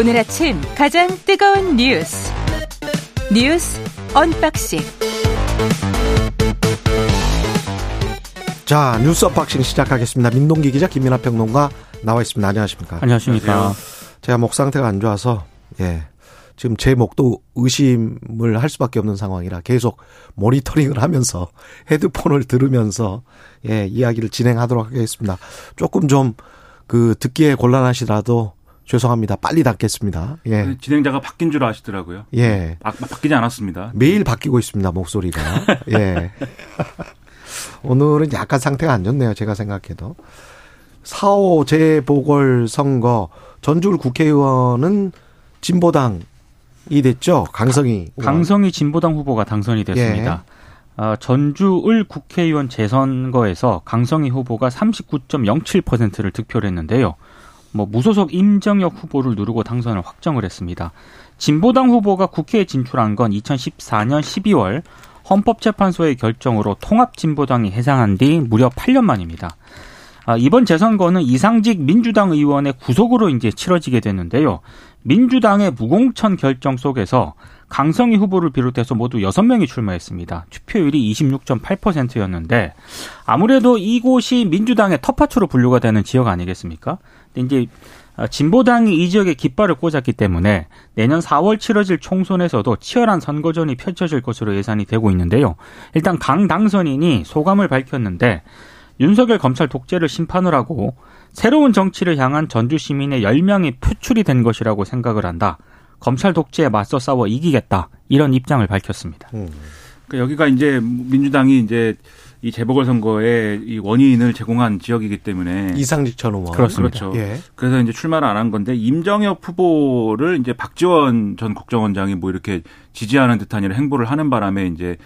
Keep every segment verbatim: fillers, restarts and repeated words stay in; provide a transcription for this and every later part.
오늘 아침 가장 뜨거운 뉴스 뉴스 언박싱. 자, 뉴스 언박싱 시작하겠습니다. 민동기 기자, 김민하 평론가 나와 있습니다. 안녕하십니까? 안녕하십니까? 안녕하세요. 제가 목 상태가 안 좋아서 예. 지금 제 목도 의심을 할 수밖에 없는 상황이라 계속 모니터링을 하면서 헤드폰을 들으면서 예, 이야기를 진행하도록 하겠습니다. 조금 좀 그 듣기에 곤란하시더라도 죄송합니다. 빨리 닫겠습니다. 예. 진행자가 바뀐 줄 아시더라고요. 예. 바, 바뀌지 않았습니다. 매일 바뀌고 있습니다. 목소리가. 예. 오늘은 약간 상태가 안 좋네요. 제가 생각해도. 사 점 오 재보궐선거 전주울 국회의원은 진보당이 됐죠. 강성희. 강성희 진보당 후보가 당선이 됐습니다. 예. 전주을 국회의원 재선거에서 강성희 후보가 삼십구 점 영칠 퍼센트를 득표를 했는데요. 뭐 무소속 임정혁 후보를 누르고 당선을 확정을 했습니다. 진보당 후보가 국회에 진출한 건 이천십사 년 십이월 헌법재판소의 결정으로 통합진보당이 해산한 뒤 무려 팔 년 만입니다. 이번 재선거는 이상직 민주당 의원의 구속으로 이제 치러지게 됐는데요. 민주당의 무공천 결정 속에서 강성희 후보를 비롯해서 모두 여섯 명이 출마했습니다. 투표율이 이십육 점 팔 퍼센트였는데 아무래도 이곳이 민주당의 텃밭으로 분류가 되는 지역 아니겠습니까? 근데 이제 진보당이 이 지역에 깃발을 꽂았기 때문에 내년 사월 치러질 총선에서도 치열한 선거전이 펼쳐질 것으로 예상이 되고 있는데요. 일단 강 당선인이 소감을 밝혔는데 윤석열 검찰 독재를 심판을 하고 새로운 정치를 향한 전주 시민의 열명이 표출이 된 것이라고 생각을 한다. 검찰 독재에 맞서 싸워 이기겠다. 이런 입장을 밝혔습니다. 음. 그러니까 여기가 이제 민주당이 이제 이 재보궐선거의 이 원인을 제공한 지역이기 때문에 이상직 전 의원 그렇습니다. 그렇죠. 예. 그래서 이제 출마를 안 한 건데 임정혁 후보를 이제 박지원 전 국정원장이 뭐 이렇게 지지하는 듯한 이런 행보를 하는 바람에 이제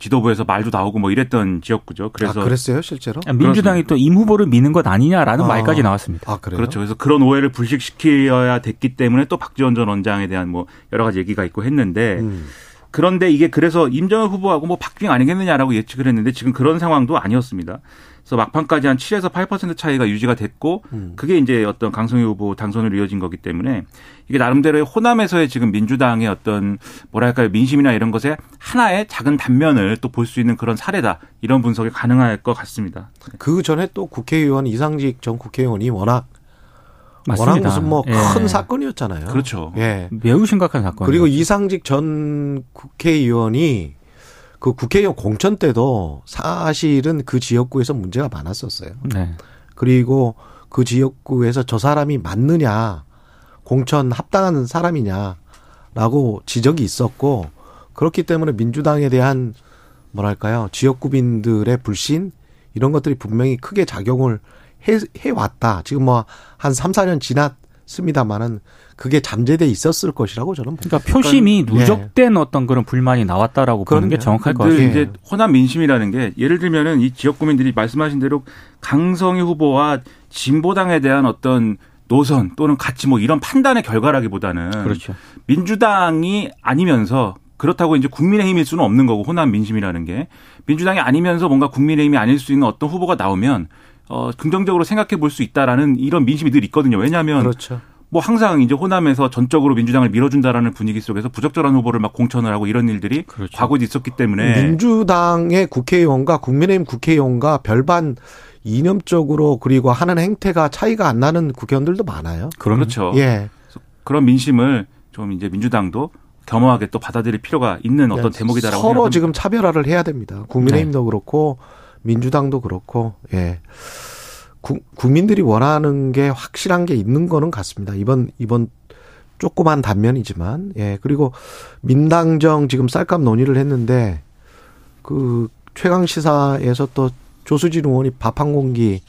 지도부에서 말도 나오고 뭐 이랬던 지역구죠. 그래서 아, 그랬어요, 실제로? 민주당이 또 임 후보를 미는 것 아니냐라는 아, 말까지 나왔습니다. 아, 그래요? 그렇죠. 그래서 그런 오해를 불식시켜야 됐기 때문에 또 박지원 전 원장에 대한 뭐 여러 가지 얘기가 있고 했는데. 음. 그런데 이게 그래서 임정혁 후보하고 뭐 박빙 아니겠느냐라고 예측을 했는데 지금 그런 상황도 아니었습니다. 그래서 막판까지 한 칠에서 팔 퍼센트 차이가 유지가 됐고 음. 그게 이제 어떤 강성희 후보 당선으로 이어진 거기 때문에 이게 나름대로의 호남에서의 지금 민주당의 어떤 뭐랄까요 민심이나 이런 것에 하나의 작은 단면을 또 볼 수 있는 그런 사례다. 이런 분석이 가능할 것 같습니다. 그 전에 또 국회의원 이상직 전 국회의원이 워낙 맞습니다. 워낙 무슨 뭐 큰 예. 사건이었잖아요. 그렇죠. 예. 매우 심각한 사건. 그리고 이상직 전 국회의원이 그 국회의원 공천 때도 사실은 그 지역구에서 문제가 많았었어요. 네. 그리고 그 지역구에서 저 사람이 맞느냐, 공천 합당한 사람이냐라고 지적이 있었고 그렇기 때문에 민주당에 대한 뭐랄까요, 지역구민들의 불신 이런 것들이 분명히 크게 작용을 해, 해왔다. 지금 뭐 한 삼, 사 년 지났습니다만은 그게 잠재돼 있었을 것이라고 저는 봅니다. 그러니까 표심이 누적된 예. 어떤 그런 불만이 나왔다라고 보는 게 정확할 것 같아요. 이제 호남 민심이라는 게 예를 들면은 이 지역구민들이 말씀하신 대로 강성희 후보와 진보당에 대한 어떤 노선 또는 가치 뭐 이런 판단의 결과라기보다는 그렇죠. 민주당이 아니면서 그렇다고 이제 국민의힘일 수는 없는 거고 호남 민심이라는 게 민주당이 아니면서 뭔가 국민의힘이 아닐 수 있는 어떤 후보가 나오면 어, 긍정적으로 생각해 볼 수 있다라는 이런 민심이 늘 있거든요. 왜냐하면 그렇죠. 뭐 항상 이제 호남에서 전적으로 민주당을 밀어준다라는 분위기 속에서 부적절한 후보를 막 공천을 하고 이런 일들이 그렇죠. 과거에도 있었기 때문에 민주당의 국회의원과 국민의힘 국회의원과 별반 이념적으로 그리고 하는 행태가 차이가 안 나는 국회의원들도 많아요. 그럼. 그렇죠. 예. 그런 민심을 좀 이제 민주당도 겸허하게 또 받아들일 필요가 있는 어떤 대목이다라고 서로 생각합니다. 지금 차별화를 해야 됩니다. 국민의힘도 네. 그렇고. 민주당도 그렇고, 예. 구, 국민들이 원하는 게 확실한 게 있는 거는 같습니다. 이번, 이번 조그만 단면이지만, 예. 그리고 민당정 지금 쌀값 논의를 했는데, 그, 최강시사에서 또 조수진 의원이 밥 한 공기,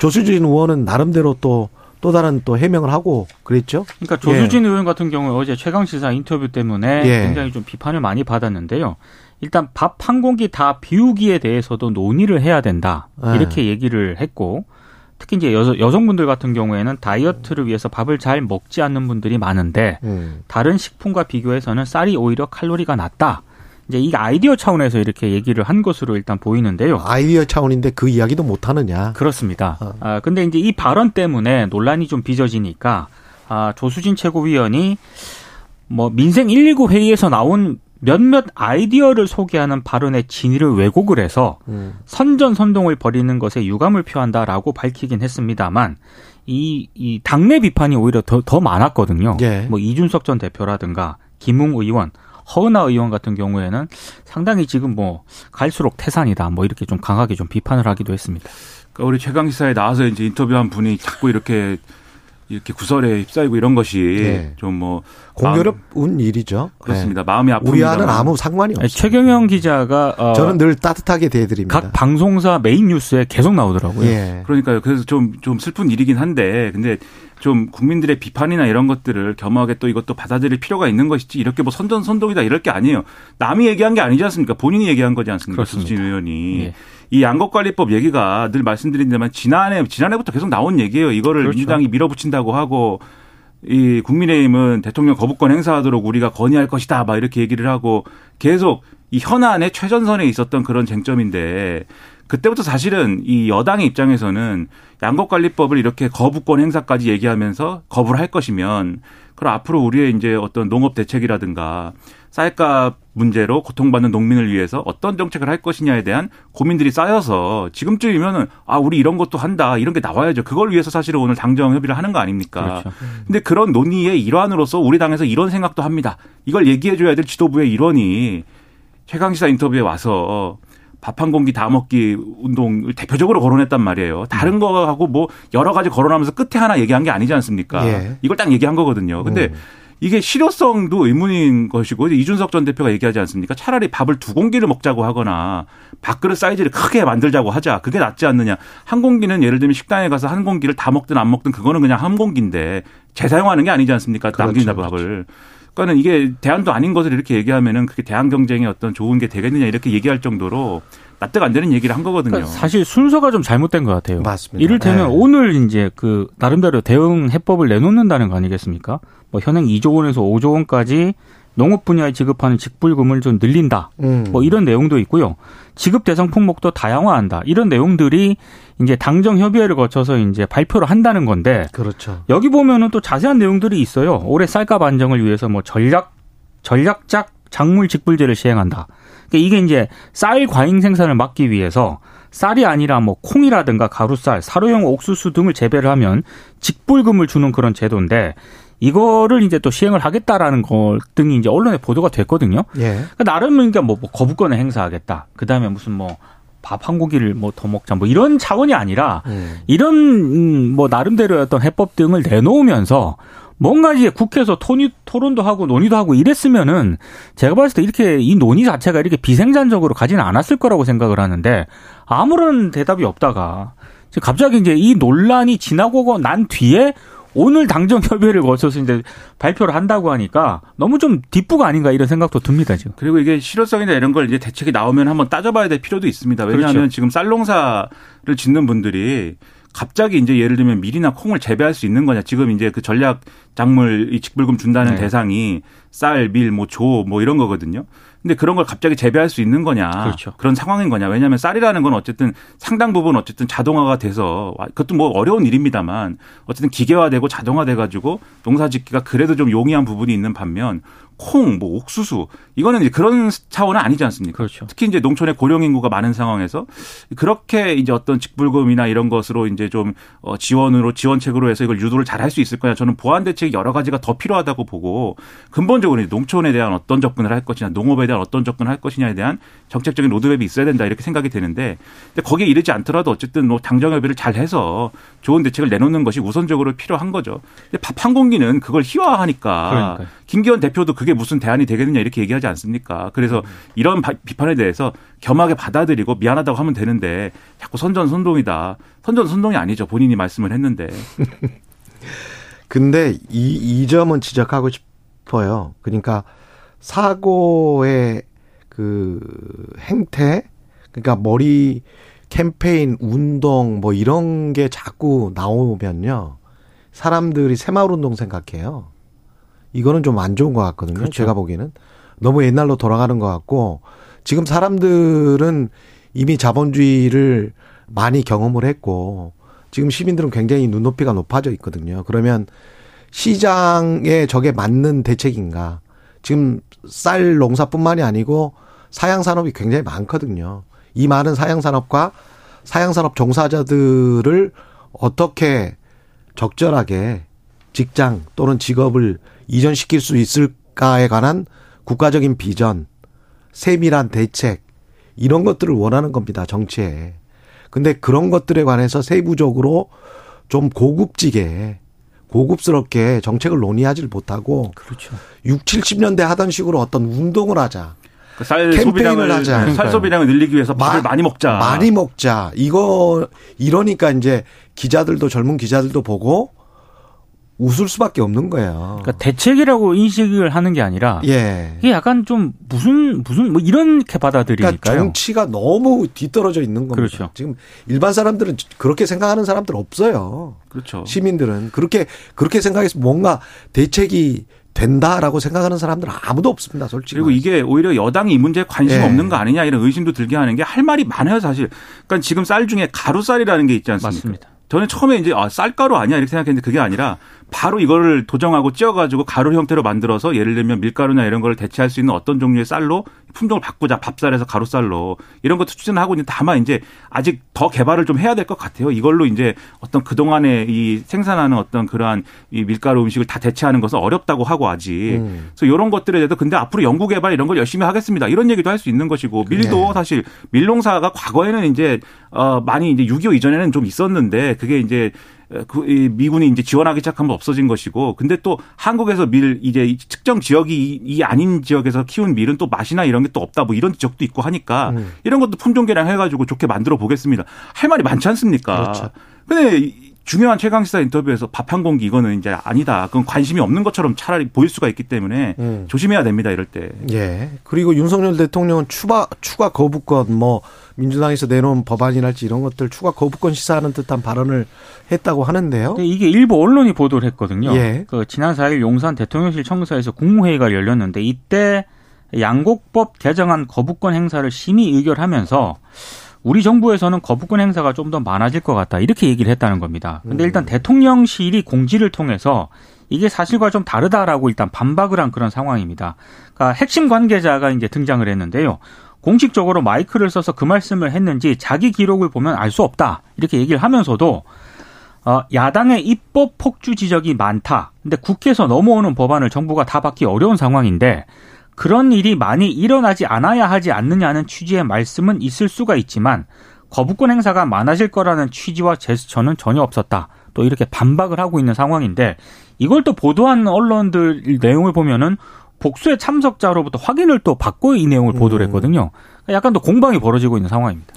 조수진 의원은 나름대로 또 또 다른 또 해명을 하고 그랬죠. 그러니까 조수진 예. 의원 같은 경우에 어제 최강시사 인터뷰 때문에 예. 굉장히 좀 비판을 많이 받았는데요. 일단 밥 한 공기 다 비우기에 대해서도 논의를 해야 된다. 이렇게 얘기를 했고 특히 이제 여, 여성분들 같은 경우에는 다이어트를 위해서 밥을 잘 먹지 않는 분들이 많은데 음. 다른 식품과 비교해서는 쌀이 오히려 칼로리가 낮다. 이제 이 아이디어 차원에서 이렇게 얘기를 한 것으로 일단 보이는데요. 아이디어 차원인데 그 이야기도 못 하느냐. 그렇습니다. 어. 아, 근데 이제 이 발언 때문에 논란이 좀 빚어지니까 아, 조수진 최고위원이 뭐 민생 일일구 회의에서 나온 몇몇 아이디어를 소개하는 발언의 진위를 왜곡을 해서 선전선동을 벌이는 것에 유감을 표한다라고 밝히긴 했습니다만 이, 이 당내 비판이 오히려 더, 더 많았거든요. 예. 뭐 이준석 전 대표라든가 김웅 의원, 허은아 의원 같은 경우에는 상당히 지금 뭐 갈수록 태산이다 뭐 이렇게 좀 강하게 좀 비판을 하기도 했습니다. 그러니까 우리 최강시사에 나와서 이제 인터뷰한 분이 자꾸 이렇게 이렇게 구설에 휩싸이고 이런 것이 네. 좀 뭐 공교롭운 일이죠. 그렇습니다. 네. 마음이 아픕니다. 우리와는 아무 상관이 없어요. 최경영 기자가 어 저는 늘 따뜻하게 대해드립니다. 각 방송사 메인 뉴스에 계속 나오더라고요. 네. 그러니까요. 그래서 좀 좀 슬픈 일이긴 한데, 근데 좀 국민들의 비판이나 이런 것들을 겸허하게 또 이것도 받아들일 필요가 있는 것이지, 이렇게 뭐 선전선동이다 이럴 게 아니에요. 남이 얘기한 게 아니지 않습니까? 본인이 얘기한 거지 않습니까? 조수진 의원이. 네. 이 양곡관리법 얘기가 늘 말씀드린 대로 지난해, 지난해부터 계속 나온 얘기예요. 이거를 그렇죠. 민주당이 밀어붙인다고 하고, 이 국민의힘은 대통령 거부권 행사하도록 우리가 건의할 것이다, 막 이렇게 얘기를 하고, 계속 이 현안의 최전선에 있었던 그런 쟁점인데, 그때부터 사실은 이 여당의 입장에서는 양곡관리법을 이렇게 거부권 행사까지 얘기하면서 거부를 할 것이면, 그럼 앞으로 우리의 이제 어떤 농업 대책이라든가 쌀값 문제로 고통받는 농민을 위해서 어떤 정책을 할 것이냐에 대한 고민들이 쌓여서 지금쯤이면은 아, 우리 이런 것도 한다, 이런 게 나와야죠. 그걸 위해서 사실은 오늘 당정 협의를 하는 거 아닙니까? 그렇죠. 근데 그런 논의의 일환으로서 우리 당에서 이런 생각도 합니다. 이걸 얘기해줘야 될 지도부의 일원이 최강시사 인터뷰에 와서 밥 한 공기 다 먹기 운동을 대표적으로 거론했단 말이에요. 다른 거하고 뭐 여러 가지 거론하면서 끝에 하나 얘기한 게 아니지 않습니까? 예. 이걸 딱 얘기한 거거든요. 근데 음. 이게 실효성도 의문인 것이고, 이준석 전 대표가 얘기하지 않습니까? 차라리 밥을 두 공기를 먹자고 하거나 밥그릇 사이즈를 크게 만들자고 하자. 그게 낫지 않느냐. 한 공기는 예를 들면 식당에 가서 한 공기를 다 먹든 안 먹든 그거는 그냥 한 공기인데 재사용하는 게 아니지 않습니까? 남긴 그렇죠, 밥을. 그렇죠. 그러니까는 이게 대안도 아닌 것을 이렇게 얘기하면은 그게 대안 경쟁에 어떤 좋은 게 되겠느냐 이렇게 얘기할 정도로 납득 안 되는 얘기를 한 거거든요. 그러니까 사실 순서가 좀 잘못된 것 같아요. 맞습니다. 이를테면 네. 오늘 이제 그 나름대로 대응 해법을 내놓는다는 거 아니겠습니까? 뭐 현행 이조 원에서 오조 원까지 농업 분야에 지급하는 직불금을 좀 늘린다. 음. 뭐 이런 내용도 있고요. 지급 대상 품목도 다양화한다. 이런 내용들이 이제 당정 협의회를 거쳐서 이제 발표를 한다는 건데. 그렇죠. 여기 보면은 또 자세한 내용들이 있어요. 올해 쌀값 안정을 위해서 뭐 전략 전략작 작물 직불제를 시행한다. 그러니까 이게 이제 쌀 과잉 생산을 막기 위해서 쌀이 아니라 뭐 콩이라든가 가루쌀, 사료용 옥수수 등을 재배를 하면 직불금을 주는 그런 제도인데, 이거를 이제 또 시행을 하겠다라는 것 등이 이제 언론에 보도가 됐거든요. 예. 그러니까 나름 그러니까 뭐 거부권을 행사하겠다. 그 다음에 무슨 뭐 밥 한 고기를 뭐 더 먹자 뭐 이런 차원이 아니라 음. 이런 뭐 나름대로의 어떤 해법 등을 내놓으면서 뭔가 이제 국회에서 토니, 토론도 하고 논의도 하고 이랬으면은 제가 봤을 때 이렇게 이 논의 자체가 이렇게 비생산적으로 가지는 않았을 거라고 생각을 하는데, 아무런 대답이 없다가 갑자기 이제 이 논란이 지나고 난 뒤에 오늘 당정 협의회를 거쳐서 이제 발표를 한다고 하니까 너무 좀 뒷부가 아닌가 이런 생각도 듭니다, 지금. 그리고 이게 실효성이나 이런 걸 이제 대책이 나오면 한번 따져봐야 될 필요도 있습니다. 왜냐하면 그렇죠. 지금 쌀농사를 짓는 분들이 갑자기 이제 예를 들면 밀이나 콩을 재배할 수 있는 거냐. 지금 이제 그 전략 작물 이 직불금 준다는 네. 대상이 쌀, 밀, 뭐 조, 뭐 이런 거거든요. 근데 그런 걸 갑자기 재배할 수 있는 거냐. 그렇죠. 그런 상황인 거냐. 왜냐하면 쌀이라는 건 어쨌든 상당 부분 어쨌든 자동화가 돼서, 그것도 뭐 어려운 일입니다만 어쨌든 기계화되고 자동화돼가지고 농사짓기가 그래도 좀 용이한 부분이 있는 반면, 콩, 뭐 옥수수 이거는 이제 그런 차원은 아니지 않습니까? 그렇죠. 특히 이제 농촌의 고령 인구가 많은 상황에서 그렇게 이제 어떤 직불금이나 이런 것으로 이제 좀 지원으로 지원책으로 해서 이걸 유도를 잘 할 수 있을 거냐. 저는 보완 대책이 여러 가지가 더 필요하다고 보고, 근본적으로 이제 농촌에 대한 어떤 접근을 할 것이냐, 농업에 대한 어떤 접근을 할 것이냐에 대한 정책적인 로드맵이 있어야 된다 이렇게 생각이 되는데, 근데 거기에 이르지 않더라도 어쨌든 뭐 당정 협의를 잘 해서 좋은 대책을 내놓는 것이 우선적으로 필요한 거죠. 근데 밥 한 공기는 그걸 희화화하니까 그러니까요. 김기현 대표도 그 그게 무슨 대안이 되겠느냐 이렇게 얘기하지 않습니까? 그래서 이런 바, 비판에 대해서 겸하게 받아들이고 미안하다고 하면 되는데, 자꾸 선전선동이다. 선전선동이 아니죠. 본인이 말씀을 했는데. 근데 이, 이 점은 지적하고 싶어요. 그러니까 사고의 그 행태, 그러니까 머리 캠페인 운동 뭐 이런 게 자꾸 나오면요, 사람들이 새마을운동 생각해요. 이거는 좀 안 좋은 것 같거든요. 그렇죠. 제가 보기에는 너무 옛날로 돌아가는 것 같고, 지금 사람들은 이미 자본주의를 많이 경험을 했고 지금 시민들은 굉장히 눈높이가 높아져 있거든요. 그러면 시장에 저게 맞는 대책인가. 지금 쌀 농사뿐만이 아니고 사양산업이 굉장히 많거든요. 이 많은 사양산업과 사양산업 종사자들을 어떻게 적절하게 직장 또는 직업을 이전시킬 수 있을까에 관한 국가적인 비전, 세밀한 대책, 이런 것들을 원하는 겁니다, 정치에. 근데 그런 것들에 관해서 세부적으로 좀 고급지게, 고급스럽게 정책을 논의하지 못하고, 그렇죠. 육십, 칠십 년대 하던 식으로 어떤 운동을 하자. 그 쌀 캠페인을 하자. 쌀 소비량을 늘리기 위해서 밥을 많이 먹자. 많이 먹자. 이거, 이러니까 이제 기자들도, 젊은 기자들도 보고 웃을 수밖에 없는 거예요. 그러니까 대책이라고 인식을 하는 게 아니라, 예. 이게 약간 좀 무슨, 무슨, 뭐 이렇게 받아들이니까요. 그러니까 정치가 너무 뒤떨어져 있는 겁니다. 그렇죠. 지금 일반 사람들은 그렇게 생각하는 사람들 없어요. 그렇죠. 시민들은. 그렇게, 그렇게 생각해서 뭔가 대책이 된다라고 생각하는 사람들은 아무도 없습니다, 솔직히. 그리고 이게 오히려 여당이 이 문제에 관심 예. 없는 거 아니냐 이런 의심도 들게 하는 게 할 말이 많아요, 사실. 그러니까 지금 쌀 중에 가루쌀이라는 게 있지 않습니까? 맞습니다. 저는 처음에 이제 아, 쌀가루 아니야 이렇게 생각했는데 그게 아니라 바로 이거를 도정하고 찧어가지고 가루 형태로 만들어서 예를 들면 밀가루나 이런 걸 대체할 수 있는 어떤 종류의 쌀로 품종을 바꾸자. 밥쌀에서 가루쌀로. 이런 것도 추진하고 있는데 다만 이제 아직 더 개발을 좀 해야 될 것 같아요. 이걸로 이제 어떤 그동안에 이 생산하는 어떤 그러한 이 밀가루 음식을 다 대체하는 것은 어렵다고 하고 아직. 음. 그래서 이런 것들에 대해서 근데 앞으로 연구 개발 이런 걸 열심히 하겠습니다. 이런 얘기도 할 수 있는 것이고 밀도 네. 사실 밀농사가 과거에는 이제 어, 많이 이제 육이오 이전에는 좀 있었는데 그게 이제 미군이 이제 지원하기 시작하면 없어진 것이고, 근데 또 한국에서 밀 이제 특정 지역이 이 아닌 지역에서 키운 밀은 또 맛이나 이런 게 또 없다, 뭐 이런 지적도 있고 하니까 음. 이런 것도 품종 개량해가지고 좋게 만들어 보겠습니다. 할 말이 많지 않습니까? 그렇죠. 근데 중요한 최강시사 인터뷰에서 밥 한 공기 이거는 이제 아니다. 그건 관심이 없는 것처럼 차라리 보일 수가 있기 때문에 음. 조심해야 됩니다. 이럴 때. 예. 그리고 윤석열 대통령은 추가 추가 거부권 뭐. 민주당에서 내놓은 법안이랄지 이런 것들 추가 거부권 시사하는 듯한 발언을 했다고 하는데요. 근데 이게 일부 언론이 보도를 했거든요. 예. 그 지난 사 일 용산 대통령실 청사에서 국무회의가 열렸는데 이때 양곡법 개정안 거부권 행사를 심의 의결하면서 우리 정부에서는 거부권 행사가 좀 더 많아질 것 같다 이렇게 얘기를 했다는 겁니다. 근데 일단 음. 대통령실이 공지를 통해서 이게 사실과 좀 다르다라고 일단 반박을 한 그런 상황입니다. 그러니까 핵심 관계자가 이제 등장을 했는데요. 공식적으로 마이크를 써서 그 말씀을 했는지 자기 기록을 보면 알 수 없다 이렇게 얘기를 하면서도 야당의 입법 폭주 지적이 많다. 근데 국회에서 넘어오는 법안을 정부가 다 받기 어려운 상황인데 그런 일이 많이 일어나지 않아야 하지 않느냐는 취지의 말씀은 있을 수가 있지만 거부권 행사가 많아질 거라는 취지와 제스처는 전혀 없었다. 또 이렇게 반박을 하고 있는 상황인데 이걸 또 보도한 언론들 내용을 보면은 복수의 참석자로부터 확인을 또 받고 이 내용을 보도를 했거든요. 약간 또 공방이 벌어지고 있는 상황입니다.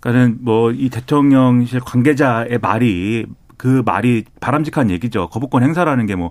그러니까는 뭐 이 대통령실 관계자의 말이 그 말이 바람직한 얘기죠. 거부권 행사라는 게 뭐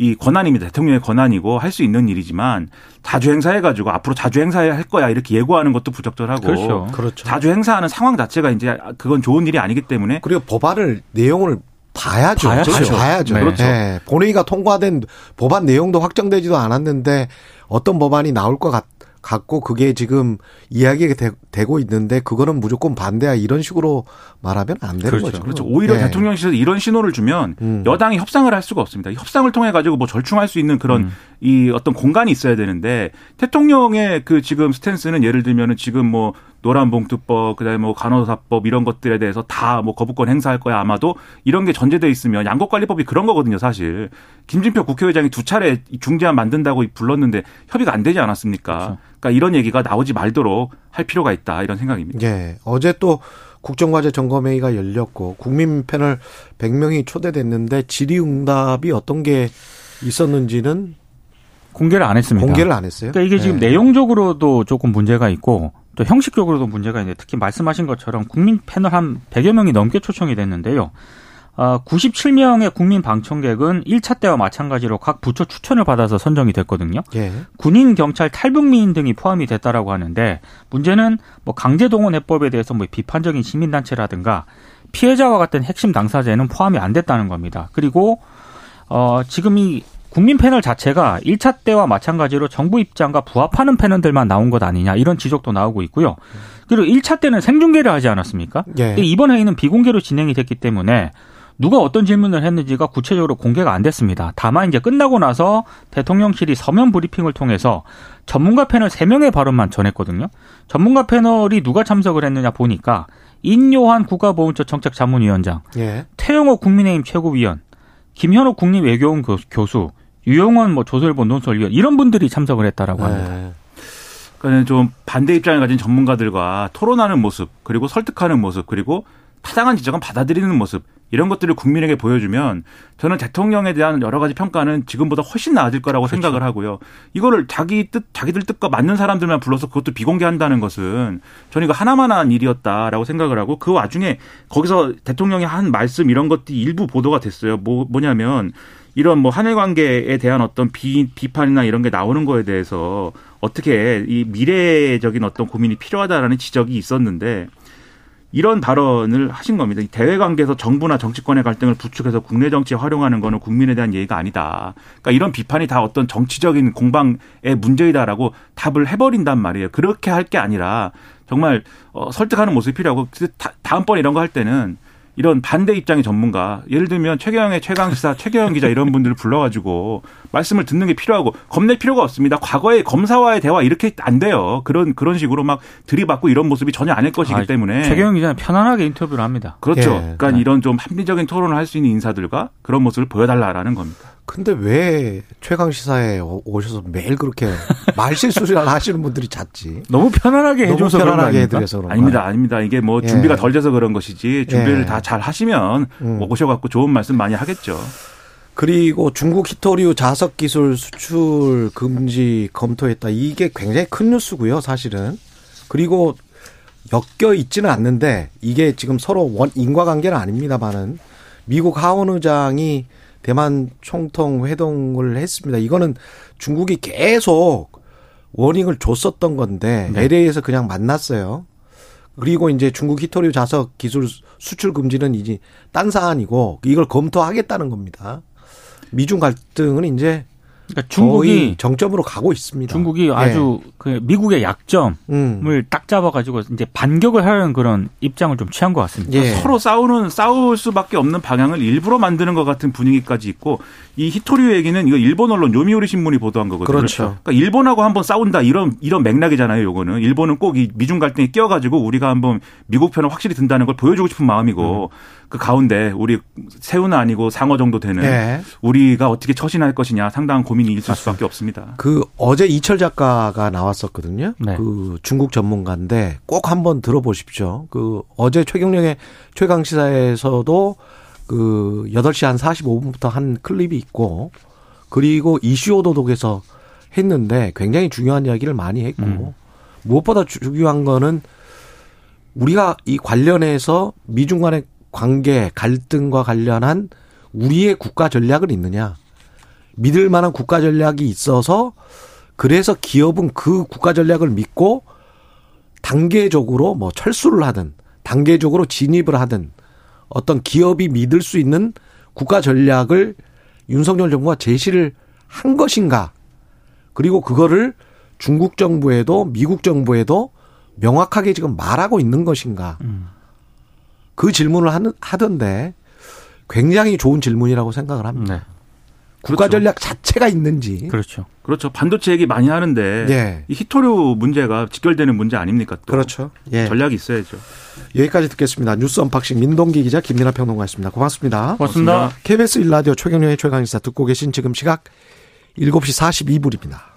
이 권한입니다. 대통령의 권한이고 할 수 있는 일이지만 자주 행사해가지고 앞으로 자주 행사해야 할 거야 이렇게 예고하는 것도 부적절하고. 그렇죠. 그렇죠. 자주 행사하는 상황 자체가 이제 그건 좋은 일이 아니기 때문에. 그리고 법안을 내용을 봐야죠. 봐야죠. 그렇죠. 봐야죠. 네. 그렇죠. 네. 본회의가 통과된 법안 내용도 확정되지도 않았는데 어떤 법안이 나올 것 같, 같고 그게 지금 이야기가 되, 되고 있는데 그거는 무조건 반대야 이런 식으로 말하면 안 되는 그렇죠. 거죠. 그렇죠. 오히려 네. 대통령실에서 이런 신호를 주면 음. 여당이 협상을 할 수가 없습니다. 협상을 통해 가지고 뭐 절충할 수 있는 그런 음. 이 어떤 공간이 있어야 되는데 대통령의 그 지금 스탠스는 예를 들면은 지금 뭐 노란봉투법, 그다음에 뭐 간호사법 이런 것들에 대해서 다 뭐 거부권 행사할 거야 아마도 이런 게 전제돼 있으면 양곡관리법이 그런 거거든요 사실. 김진표 국회의장이 두 차례 중재안 만든다고 불렀는데 협의가 안 되지 않았습니까? 그렇죠. 그러니까 이런 얘기가 나오지 말도록 할 필요가 있다 이런 생각입니다. 예. 어제 또 국정과제 점검회의가 열렸고 국민 패널 백 명이 초대됐는데 질의응답이 어떤 게 있었는지는 공개를 안 했습니다. 공개를 안 했어요? 그러니까 이게 지금 네. 내용적으로도 조금 문제가 있고 또 형식적으로도 문제가 있는데 특히 말씀하신 것처럼 국민 패널 한 백여 명이 넘게 초청이 됐는데요. 구십칠 명의 국민 방청객은 일 차 때와 마찬가지로 각 부처 추천을 받아서 선정이 됐거든요. 예. 군인, 경찰, 탈북민 등이 포함이 됐다라고 하는데 문제는 뭐 강제동원 해법에 대해서 뭐 비판적인 시민단체라든가 피해자와 같은 핵심 당사자에는 포함이 안 됐다는 겁니다. 그리고 어, 지금 이 국민 패널 자체가 일 차 때와 마찬가지로 정부 입장과 부합하는 패널들만 나온 것 아니냐 이런 지적도 나오고 있고요. 그리고 일 차 때는 생중계를 하지 않았습니까? 예. 이번 회의는 비공개로 진행이 됐기 때문에 누가 어떤 질문을 했는지가 구체적으로 공개가 안 됐습니다. 다만 이제 끝나고 나서 대통령실이 서면 브리핑을 통해서 전문가 패널 세 명의 발언만 전했거든요. 전문가 패널이 누가 참석을 했느냐 보니까 인요한 국가보훈처 정책자문위원장, 예. 태영호 국민의힘 최고위원, 김현호 국립외교원 교수, 유용원 뭐 조선일보 논설위원 이런 분들이 참석을 했다라고 합니다. 네. 그러니까 좀 반대 입장을 가진 전문가들과 토론하는 모습, 그리고 설득하는 모습, 그리고 타당한 지적은 받아들이는 모습 이런 것들을 국민에게 보여주면 저는 대통령에 대한 여러 가지 평가는 지금보다 훨씬 나아질 거라고 그렇죠. 생각을 하고요. 이거를 자기 뜻, 자기들 뜻과 맞는 사람들만 불러서 그것도 비공개한다는 것은 저는 이거 하나만한 일이었다라고 생각을 하고, 그 와중에 거기서 대통령이 한 말씀 이런 것들이 일부 보도가 됐어요. 뭐, 뭐냐면 이런 뭐 한일 관계에 대한 어떤 비, 비판이나 이런 게 나오는 거에 대해서 어떻게 이 미래적인 어떤 고민이 필요하다라는 지적이 있었는데 이런 발언을 하신 겁니다. 대외 관계에서 정부나 정치권의 갈등을 부추겨서 국내 정치에 활용하는 거는 국민에 대한 예의가 아니다. 그러니까 이런 비판이 다 어떤 정치적인 공방의 문제이다라고 답을 해버린단 말이에요. 그렇게 할 게 아니라 정말 어, 설득하는 모습이 필요하고, 다, 다음번에 이런 거 할 때는 이런 반대 입장의 전문가, 예를 들면 최경영의 최강시사, 최경영 기자 이런 분들을 불러가지고 말씀을 듣는 게 필요하고, 겁낼 필요가 없습니다. 과거의 검사와의 대화 이렇게 안 돼요. 그런 그런 식으로 막 들이받고 이런 모습이 전혀 아닐 것이기 아, 때문에. 최경영 기자는 편안하게 인터뷰를 합니다. 그렇죠. 네, 그러니까 네. 이런 좀 합리적인 토론을 할 수 있는 인사들과 그런 모습을 보여달라라는 겁니다. 근데 왜 최강시사에 오셔서 매일 그렇게 말실수를 하시는 분들이 잦지? 너무 편안하게 해줘서 너무 편안하게 해드려서 그런 아닙니다. 아닙니다. 이게 뭐 예. 준비가 덜 돼서 그런 것이지 준비를 예. 다 잘 하시면 음. 오셔갖고 좋은 말씀 많이 하겠죠. 그리고 중국 희토류 자석기술 수출 금지 검토했다. 이게 굉장히 큰 뉴스고요. 사실은. 그리고 엮여 있지는 않는데 이게 지금 서로 원 인과관계는 아닙니다만은 미국 하원 의장이 대만 총통 회동을 했습니다. 이거는 중국이 계속 워닝을 줬었던 건데 네. 엘에이에서 그냥 만났어요. 그리고 이제 중국 희토류 자석 기술 수출 금지는 이제 딴 사안이고 이걸 검토하겠다는 겁니다. 미중 갈등은 이제 그러니까 중국이 정점으로 가고 있습니다. 중국이 아주 네. 그 미국의 약점을 음. 딱 잡아가지고 이제 반격을 하려는 그런 입장을 좀 취한 것 같습니다. 예. 서로 싸우는 싸울 수밖에 없는 방향을 일부러 만드는 것 같은 분위기까지 있고, 이 히토류 얘기는 이거 일본 언론 요미우리 신문이 보도한 거거든요. 그렇죠. 그러니까 일본하고 한번 싸운다 이런 이런 맥락이잖아요. 요거는 일본은 꼭 이 미중 갈등에 끼어가지고 우리가 한번 미국 편을 확실히 든다는 걸 보여주고 싶은 마음이고. 음. 그 가운데 우리 새우는 아니고 상어 정도 되는 네. 우리가 어떻게 처신할 것이냐 상당한 고민이 있을 맞습니다. 수밖에 없습니다. 그 어제 이철 작가가 나왔었거든요. 네. 그 중국 전문가인데 꼭 한번 들어보십시오. 그 어제 최경영의 최강시사에서도 그 여덟 시 한 사십오 분부터 한 클립이 있고, 그리고 이슈오도독에서 했는데 굉장히 중요한 이야기를 많이 했고 음. 무엇보다 중요한 거는 우리가 이 관련해서 미중 간의 관계, 갈등과 관련한 우리의 국가 전략은 있느냐. 믿을 만한 국가 전략이 있어서 그래서 기업은 그 국가 전략을 믿고 단계적으로 뭐 철수를 하든 단계적으로 진입을 하든 어떤 기업이 믿을 수 있는 국가 전략을 윤석열 정부가 제시를 한 것인가. 그리고 그거를 중국 정부에도 미국 정부에도 명확하게 지금 말하고 있는 것인가. 음. 그 질문을 하던데 굉장히 좋은 질문이라고 생각을 합니다. 네. 국가 그렇죠. 전략 자체가 있는지. 그렇죠. 그렇죠. 반도체 얘기 많이 하는데 예. 이 희토류 문제가 직결되는 문제 아닙니까? 또. 그렇죠. 예. 전략이 있어야죠. 여기까지 듣겠습니다. 뉴스 언박싱 민동기 기자, 김민하 평론가였습니다. 고맙습니다. 고맙습니다. 고맙습니다. 케이비에스 일 라디오 최경영의 최강시사 듣고 계신 지금 시각 일곱 시 사십이 분입니다.